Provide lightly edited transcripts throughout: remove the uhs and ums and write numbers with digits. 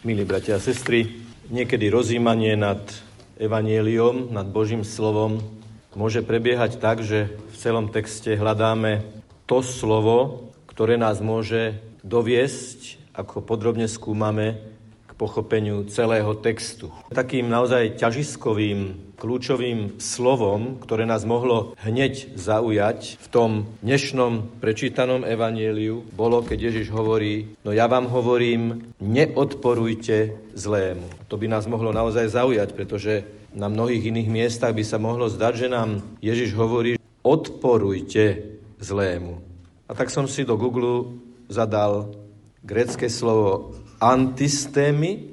Milí bratia a sestry, niekedy rozjímanie nad evanjeliom, nad Božím slovom môže prebiehať tak, že v celom texte hľadáme to slovo, ktoré nás môže doviesť, ako podrobne skúmame, k pochopeniu celého textu. Takým naozaj ťažiskovým, kľúčovým slovom, ktoré nás mohlo hneď zaujať v tom dnešnom prečítanom evanjeliu, bolo, keď Ježiš hovorí: no ja vám hovorím, neodporujte zlému. To by nás mohlo naozaj zaujať, pretože na mnohých iných miestach by sa mohlo zdať, že nám Ježiš hovorí: odporujte zlému. A tak som si do Google zadal grécke slovo antistémy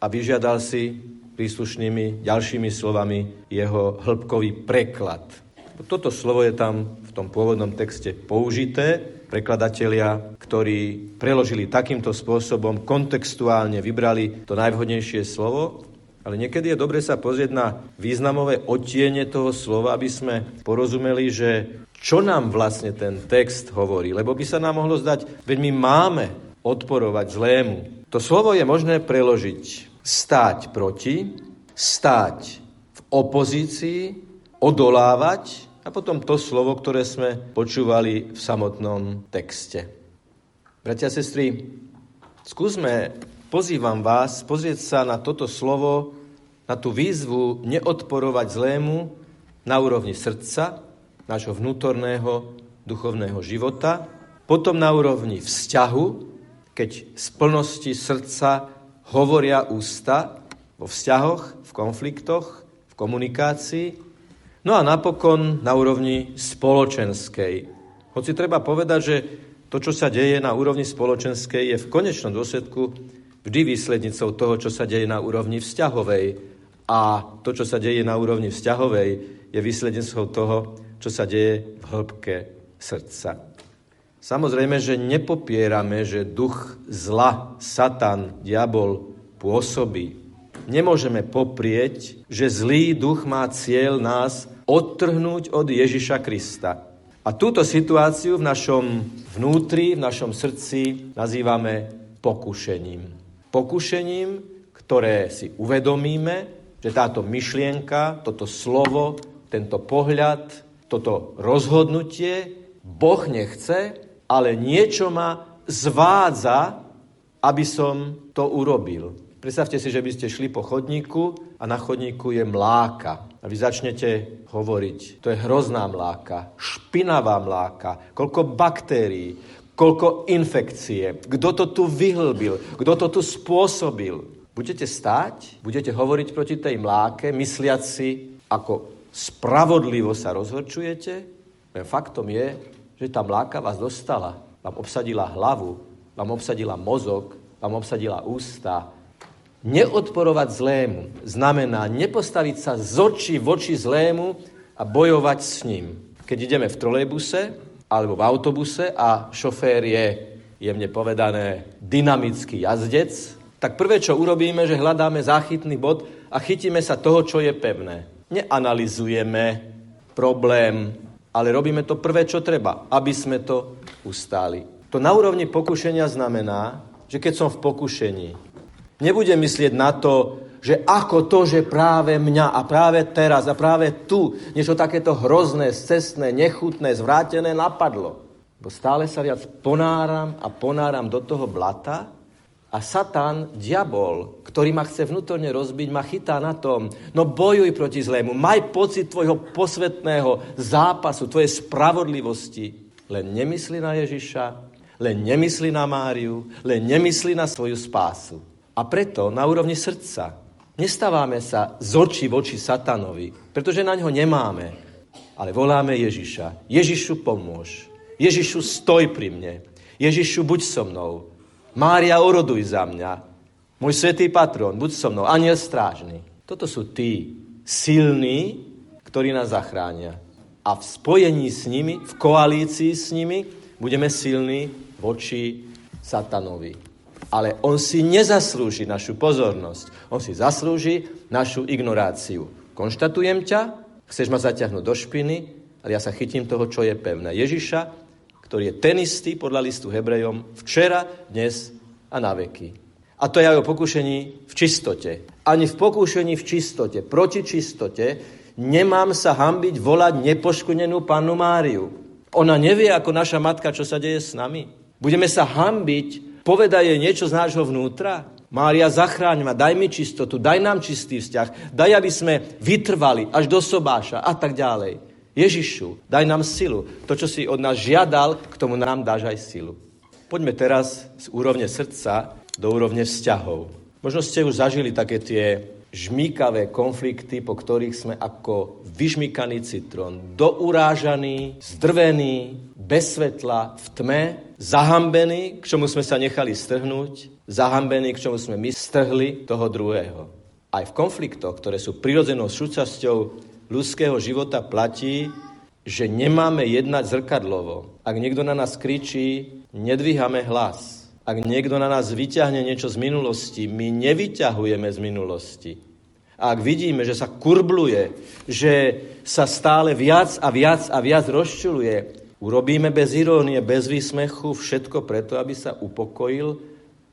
a vyžiadal si príslušnými ďalšími slovami jeho hĺbkový preklad. Toto slovo je tam v tom pôvodnom texte použité. Prekladatelia, ktorí preložili takýmto spôsobom, kontextuálne vybrali to najvhodnejšie slovo, ale niekedy je dobre sa pozrieť na významové odtiene toho slova, aby sme porozumeli, že čo nám vlastne ten text hovorí? Lebo by sa nám mohlo zdať, veď my máme odporovať zlému. To slovo je možné preložiť stáť proti, stáť v opozícii, odolávať a potom to slovo, ktoré sme počúvali v samotnom texte. Bratia a sestry, skúsme, pozývam vás, pozrieť sa na toto slovo, na tú výzvu neodporovať zlému na úrovni srdca, nášho vnútorného duchovného života, potom na úrovni vzťahu, keď z plnosti srdca hovoria ústa vo vzťahoch, v konfliktoch, v komunikácii, no a napokon na úrovni spoločenskej. Hoci treba povedať, že to, čo sa deje na úrovni spoločenskej, je v konečnom dôsledku vždy výslednicou toho, čo sa deje na úrovni vzťahovej. A to, čo sa deje na úrovni vzťahovej, je výslednicou toho, čo sa deje v hĺbke srdca. Samozrejme, že nepopierame, že duch zla, Satan, diabol pôsobí. Nemôžeme poprieť, že zlý duch má cieľ nás odtrhnúť od Ježiša Krista. A túto situáciu v našom vnútri, v našom srdci nazývame pokušením. Pokušením, ktoré si uvedomíme, že táto myšlienka, toto slovo, tento pohľad, toto rozhodnutie Boh nechce, ale niečo ma zvádza, aby som to urobil. Predstavte si, že by ste šli po chodníku a na chodníku je mláka. A vy začnete hovoriť, to je hrozná mláka, špinavá mláka, koľko baktérií, koľko infekcie, kto to tu vyhlbil, kto to tu spôsobil. Budete stáť, budete hovoriť proti tej mláke, mysliať si, ako spravodlivo sa rozhodčujete, len faktom je, že tá mláka vás dostala. Vám obsadila hlavu, vám obsadila mozog, vám obsadila ústa. Neodporovať zlému znamená nepostaviť sa z očí v oči zlému a bojovať s ním. Keď ideme v trolejbuse alebo v autobuse a šofér je, jemne povedané, dynamický jazdec, tak prvé, čo urobíme, že hľadáme záchytný bod a chytíme sa toho, čo je pevné. Neanalyzujeme problém, ale robíme to prvé, čo treba, aby sme to ustáli. To na úrovni pokušenia znamená, že keď som v pokušení, nebudem myslieť na to, že ako to, že práve mňa a práve teraz a práve tu niečo takéto hrozné, scestné, nechutné, zvrátené napadlo. Bo stále sa viac ponáram do toho blata. A Satan, diabol, ktorý ma chce vnútorne rozbiť, ma chytá na tom, no bojuj proti zlému, maj pocit tvojho posvetného zápasu, tvojej spravodlivosti. Len nemysli na Ježiša, len nemysli na Máriu, len nemysli na svoju spásu. A preto na úrovni srdca nestávame sa z očí v oči Satanovi, pretože na ňo nemáme, ale voláme Ježiša. Ježišu, pomôž. Ježišu, stoj pri mne. Ježišu, buď so mnou. Mária, oroduj za mňa. Môj svätý patrón, buď so mnou, anjel strážny. Toto sú tí silní, ktorí nás zachránia. A v spojení s nimi, v koalícii s nimi, budeme silní voči Satanovi. Ale on si nezaslúži našu pozornosť. On si zaslúži našu ignoráciu. Konštatujem ťa, chceš ma zaťahnuť do špiny, ale ja sa chytím toho, čo je pevné. Ježiša, ktorý je ten istý podľa listu Hebrejom včera, dnes a na veky. A to je aj o pokušení v čistote. Ani v pokušení v čistote, proti čistote, nemám sa hanbiť volať nepoškodenú Pannu Máriu. Ona nevie, ako naša matka, čo sa deje s nami. Budeme sa hanbiť, povedať jej niečo z nášho vnútra? Mária, zachráň ma, daj mi čistotu, daj nám čistý vzťah, daj, aby sme vytrvali až do sobáša a tak ďalej. Ježišu, daj nám silu. To, čo si od nás žiadal, k tomu nám dáš aj silu. Poďme teraz z úrovne srdca do úrovne vzťahov. Možno ste už zažili také tie žmýkavé konflikty, po ktorých sme ako vyžmýkaný citrón, dourážaný, zdrvený, bez svetla, v tme, zahambení, k čomu sme sa nechali strhnúť, zahambení, k čomu sme my strhli toho druhého. Aj v konfliktoch, ktoré sú prirodzenou súčasťou ľudského života, platí, že nemáme jednať zrkadlovo. Ak niekto na nás kričí, nedvíhame hlas. Ak niekto na nás vyťahne niečo z minulosti, my nevyťahujeme z minulosti. A ak vidíme, že sa kurbluje, že sa stále viac a viac a viac rozčuluje, urobíme bez irónie, bez výsmechu všetko preto, aby sa upokojil.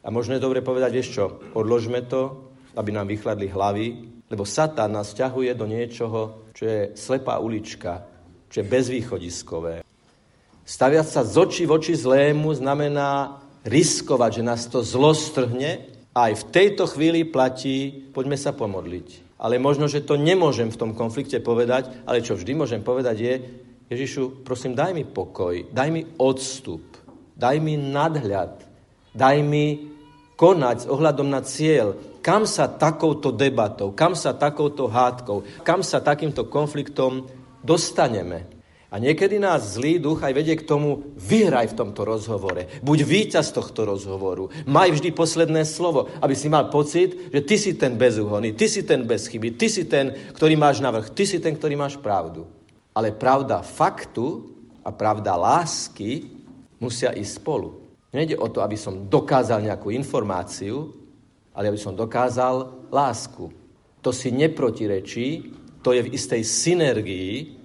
A možno je dobre povedať, vieš čo, odložme to, aby nám vychladli hlavy, lebo Satan nás ťahuje do niečoho, čo je slepá ulička, čo je bezvýchodiskové. Staviať sa z očí v oči zlému znamená riskovať, že nás to zlo strhne. Aj v tejto chvíli platí, poďme sa pomodliť. Ale možno, že to nemôžem v tom konflikte povedať, ale čo vždy môžem povedať je, Ježišu, prosím, daj mi pokoj, daj mi odstup, daj mi nadhľad, daj mi konať s ohľadom na cieľ, kam sa takouto debatou, kam sa takouto hádkou, kam sa takýmto konfliktom dostaneme. A niekedy nás zlý duch aj vedie k tomu, vyhraj v tomto rozhovore, buď víťaz tohto rozhovoru, maj vždy posledné slovo, aby si mal pocit, že ty si ten bezúhonný, ty si ten bez chyby, ty si ten, ktorý máš navrch, ty si ten, ktorý máš pravdu. Ale pravda faktu a pravda lásky musia ísť spolu. Nejde o to, aby som dokázal nejakú informáciu, ale aby som dokázal lásku. To si neprotirečí, to je v istej synergii,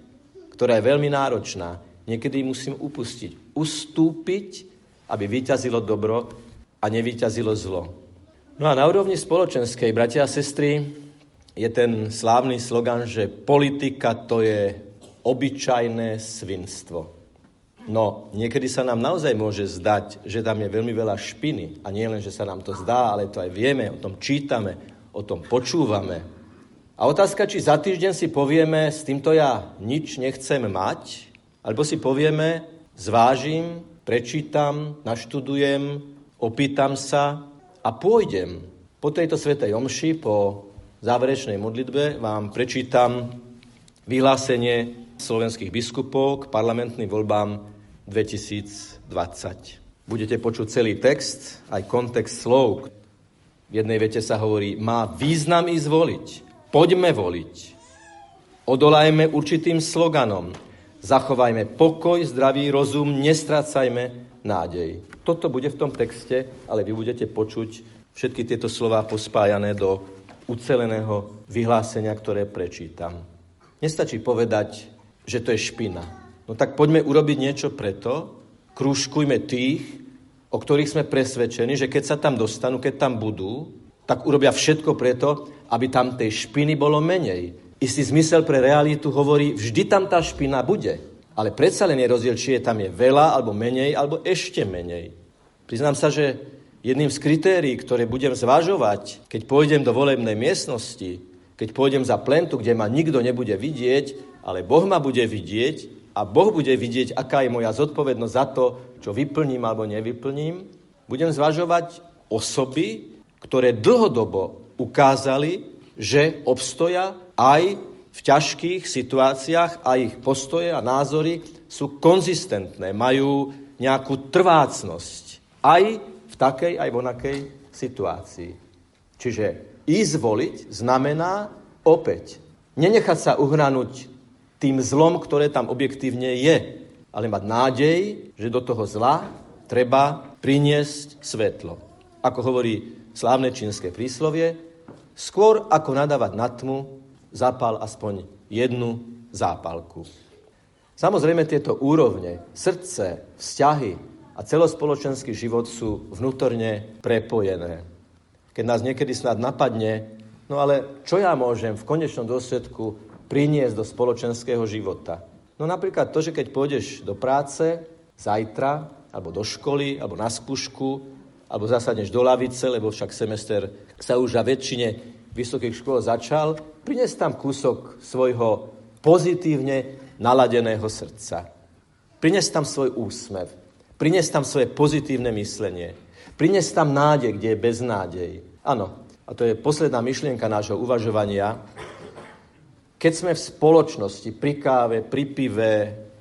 ktorá je veľmi náročná. Niekedy musím upustiť, ustúpiť, aby vyťazilo dobro a nevyťazilo zlo. No a na úrovni spoločenskej, bratia a sestry, je ten slávny slogan, že politika to je obyčajné svinstvo. No, niekedy sa nám naozaj môže zdať, že tam je veľmi veľa špiny. A nie len, že sa nám to zdá, ale to aj vieme, o tom čítame, o tom počúvame. A otázka, či za týždeň si povieme, s týmto ja nič nechcem mať, alebo si povieme, zvážim, prečítam, naštudujem, opýtam sa a pôjdem. Po tejto svätej omši, po záverečnej modlitbe vám prečítam vyhlásenie slovenských biskupov k parlamentným voľbám 2020. Budete počuť celý text, aj kontext slov. V jednej vete sa hovorí, má význam ísť voliť. Poďme voliť. Odolajme určitým sloganom. Zachovajme pokoj, zdravý rozum, nestrácajme nádej. Toto bude v tom texte, ale vy budete počuť všetky tieto slová pospájané do uceleného vyhlásenia, ktoré prečítam. Nestačí povedať, že to je špina. No tak poďme urobiť niečo preto, krúžkujme tých, o ktorých sme presvedčení, že keď sa tam dostanú, keď tam budú, tak urobia všetko preto, aby tam tej špiny bolo menej. Istý zmysel pre realitu hovorí, vždy tam tá špina bude. Ale predsa len je rozdiel, či je tam je veľa, alebo menej, alebo ešte menej. Priznám sa, že jedným z kritérií, ktoré budem zvažovať, keď pôjdem do volebnej miestnosti, keď pôjdem za plentu, kde ma nikto nebude vidieť, ale Boh ma bude vidieť a Boh bude vidieť, aká je moja zodpovednosť za to, čo vyplním alebo nevyplním. Budem zvažovať osoby, ktoré dlhodobo ukázali, že obstoja aj v ťažkých situáciách a ich postoje a názory sú konzistentné, majú nejakú trvácnosť aj v takej, aj v onakej situácii. Čiže ísť voliť znamená opäť nenechať sa uhranúť tým zlom, ktoré tam objektívne je. Ale mať nádej, že do toho zla treba priniesť svetlo. Ako hovorí slávne čínske príslovie, skôr ako nadávať na tmu, zapál aspoň jednu zápalku. Samozrejme tieto úrovne, srdce, vzťahy a celospoločenský život sú vnútorne prepojené. keď nás niekedy snad napadne, no ale čo ja môžem v konečnom dôsledku priniesť do spoločenského života? No napríklad to, že keď pôjdeš do práce zajtra, alebo do školy, alebo na skúšku, alebo zasadneš do lavice, lebo však semester sa už na väčšine vysokých škôl začal, prinies tam kúsok svojho pozitívne naladeného srdca. Prinies tam svoj úsmev, prinies tam svoje pozitívne myslenie, prinies tam nádej, kde je beznádej. Áno, a to je posledná myšlienka nášho uvažovania. Keď sme v spoločnosti, pri káve, pri pive,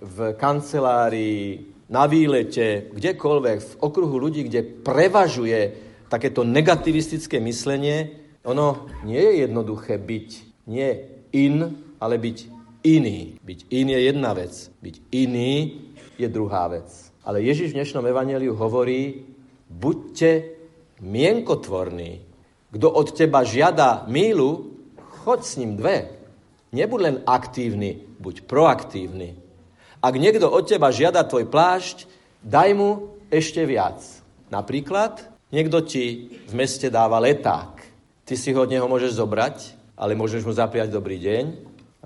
v kancelárii, na výlete, kdekoľvek, v okruhu ľudí, kde prevažuje takéto negativistické myslenie, ono nie je jednoduché byť nie in, ale byť iný. Byť in je jedna vec, byť iný je druhá vec. Ale Ježiš v dnešnom evanjeliu hovorí, buďte mienkotvorní. Kto od teba žiada míľu, choď s ním dve. Nebuď len aktívny, buď proaktívny. Ak niekto od teba žiada tvoj plášť, daj mu ešte viac. Napríklad, niekto ti v meste dáva leták. Ty si ho od neho môžeš zobrať, ale môžeš mu zapriať dobrý deň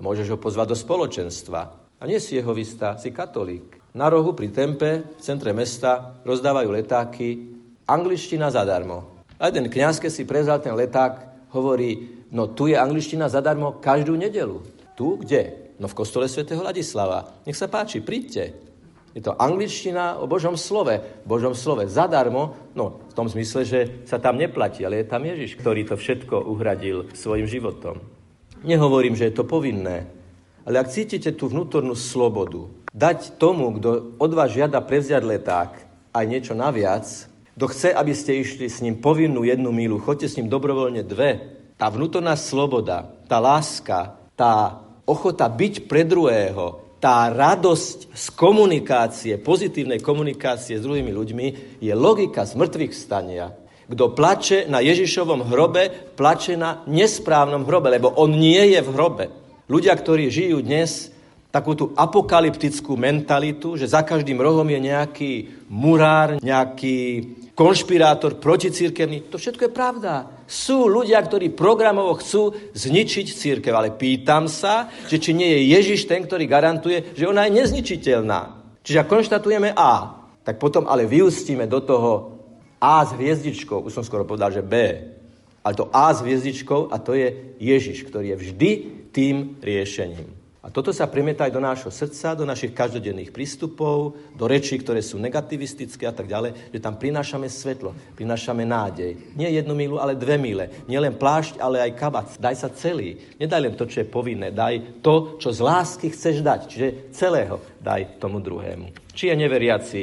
a môžeš ho pozvať do spoločenstva. A nie si jehovista, si katolík. Na rohu pri Tempe, v centre mesta, rozdávajú letáky. Angličtina zadarmo. A jeden kňaz, keď si prezal ten leták, hovorí, no tu je angličtina zadarmo každú nedeľu. Tu kde? No v kostole svätého Ladislava. Nech sa páči, príďte. Je to angličtina o Božom slove. Božom slove zadarmo, no v tom zmysle, že sa tam neplatí, ale je tam Ježiš, ktorý to všetko uhradil svojim životom. Nehovorím, že je to povinné, ale ak cítite tú vnútornú slobodu, dať tomu, kto od vás žiada prevziať leták, aj niečo naviac, kto chce, aby ste išli s ním povinnú jednu míľu, choďte s ním dobrovoľne dve. Tá vnútorná sloboda, tá láska, tá ochota byť pre druhého, tá radosť z komunikácie, pozitívnej komunikácie s druhými ľuďmi je logika zmŕtvych vstania. Kto plače na Ježišovom hrobe, plače na nesprávnom hrobe, lebo on nie je v hrobe. Ľudia, ktorí žijú dnes takú tú apokalyptickú mentalitu, že za každým rohom je nejaký murár, nejaký konšpirátor proticirkevný. To všetko je pravda. Sú ľudia, ktorí programovo chcú zničiť cirkev, ale pýtam sa, že či nie je Ježiš ten, ktorý garantuje, že ona je nezničiteľná. Čiže ak konštatujeme A, tak potom ale vyústime do toho A s hviezdičkou, už som skoro povedal, že B, ale to A s hviezdičkou a to je Ježiš, ktorý je vždy tým riešením. A toto sa premieta aj do nášho srdca, do našich každodenných prístupov, do rečí, ktoré sú negativistické a tak ďalej, že tam prinášame svetlo, prinášame nádej. Nie jednu míľu, ale dve míle. Nie len plášť, ale aj kabát. Daj sa celý. Nedaj len to, čo je povinné. Daj to, čo z lásky chceš dať. Čiže celého daj tomu druhému. Či je neveriaci,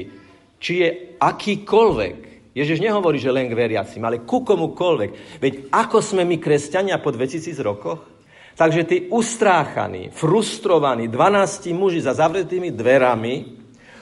či je akýkoľvek. Ježiš nehovorí, že len k veriacim, ale ku komukoľvek. Veď ako sme my kresťania po 2000 rokoch? Takže tí ustráchaní, frustrovaní, 12 muži za zavretými dverami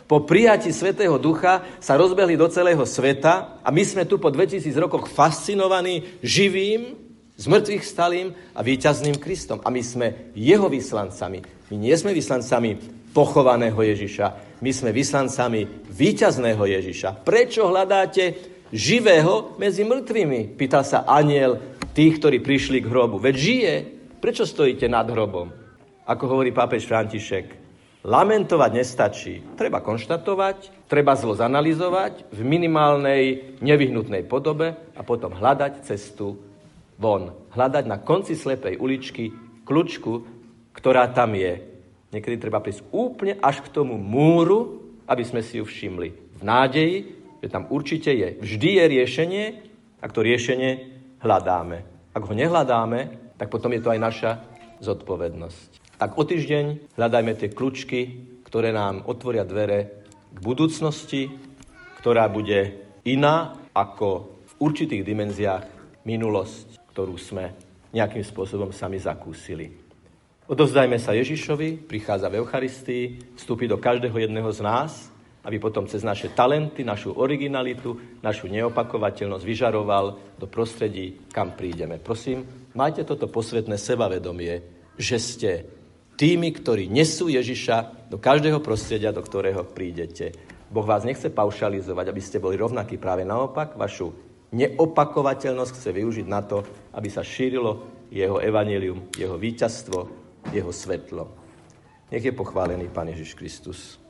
po prijatí Svätého Ducha sa rozbehli do celého sveta a my sme tu po 2000 rokoch fascinovaní živým, zmrtvých stalým a víťazným Kristom. A my sme jeho vyslancami. My nie sme vyslancami pochovaného Ježiša. My sme vyslancami víťazného Ježiša. Prečo hľadáte živého medzi mŕtvými? Pýtal sa anjel tých, ktorí prišli k hrobu. Veď žije. Prečo stojíte nad hrobom? Ako hovorí pápež František, lamentovať nestačí. Treba konštatovať, treba zlo zanalyzovať v minimálnej nevyhnutnej podobe a potom hľadať cestu von. Hľadať na konci slepej uličky kľúčku, ktorá tam je. Niekedy treba prísť úplne až k tomu múru, aby sme si ju všimli. V nádeji, že tam určite je. Vždy je riešenie, ak to riešenie hľadáme. Ak ho nehľadáme, tak potom je to aj naša zodpovednosť. Tak o týždeň hľadajme tie kľúčky, ktoré nám otvoria dvere k budúcnosti, ktorá bude iná ako v určitých dimenziách minulosť, ktorú sme nejakým spôsobom sami zakúsili. Odovzdajme sa Ježišovi, prichádza v Eucharistii, vstúpi do každého jedného z nás, aby potom cez naše talenty, našu originalitu, našu neopakovateľnosť vyžaroval do prostredí, kam prídeme. Prosím, majte toto posvetné sebavedomie, že ste tými, ktorí nesú Ježiša do každého prostredia, do ktorého prídete. Boh vás nechce paušalizovať, aby ste boli rovnakí, práve naopak. Vašu neopakovateľnosť chce využiť na to, aby sa šírilo jeho evanjelium, jeho víťazstvo, jeho svetlo. Nech je pochválený Pán Ježiš Kristus.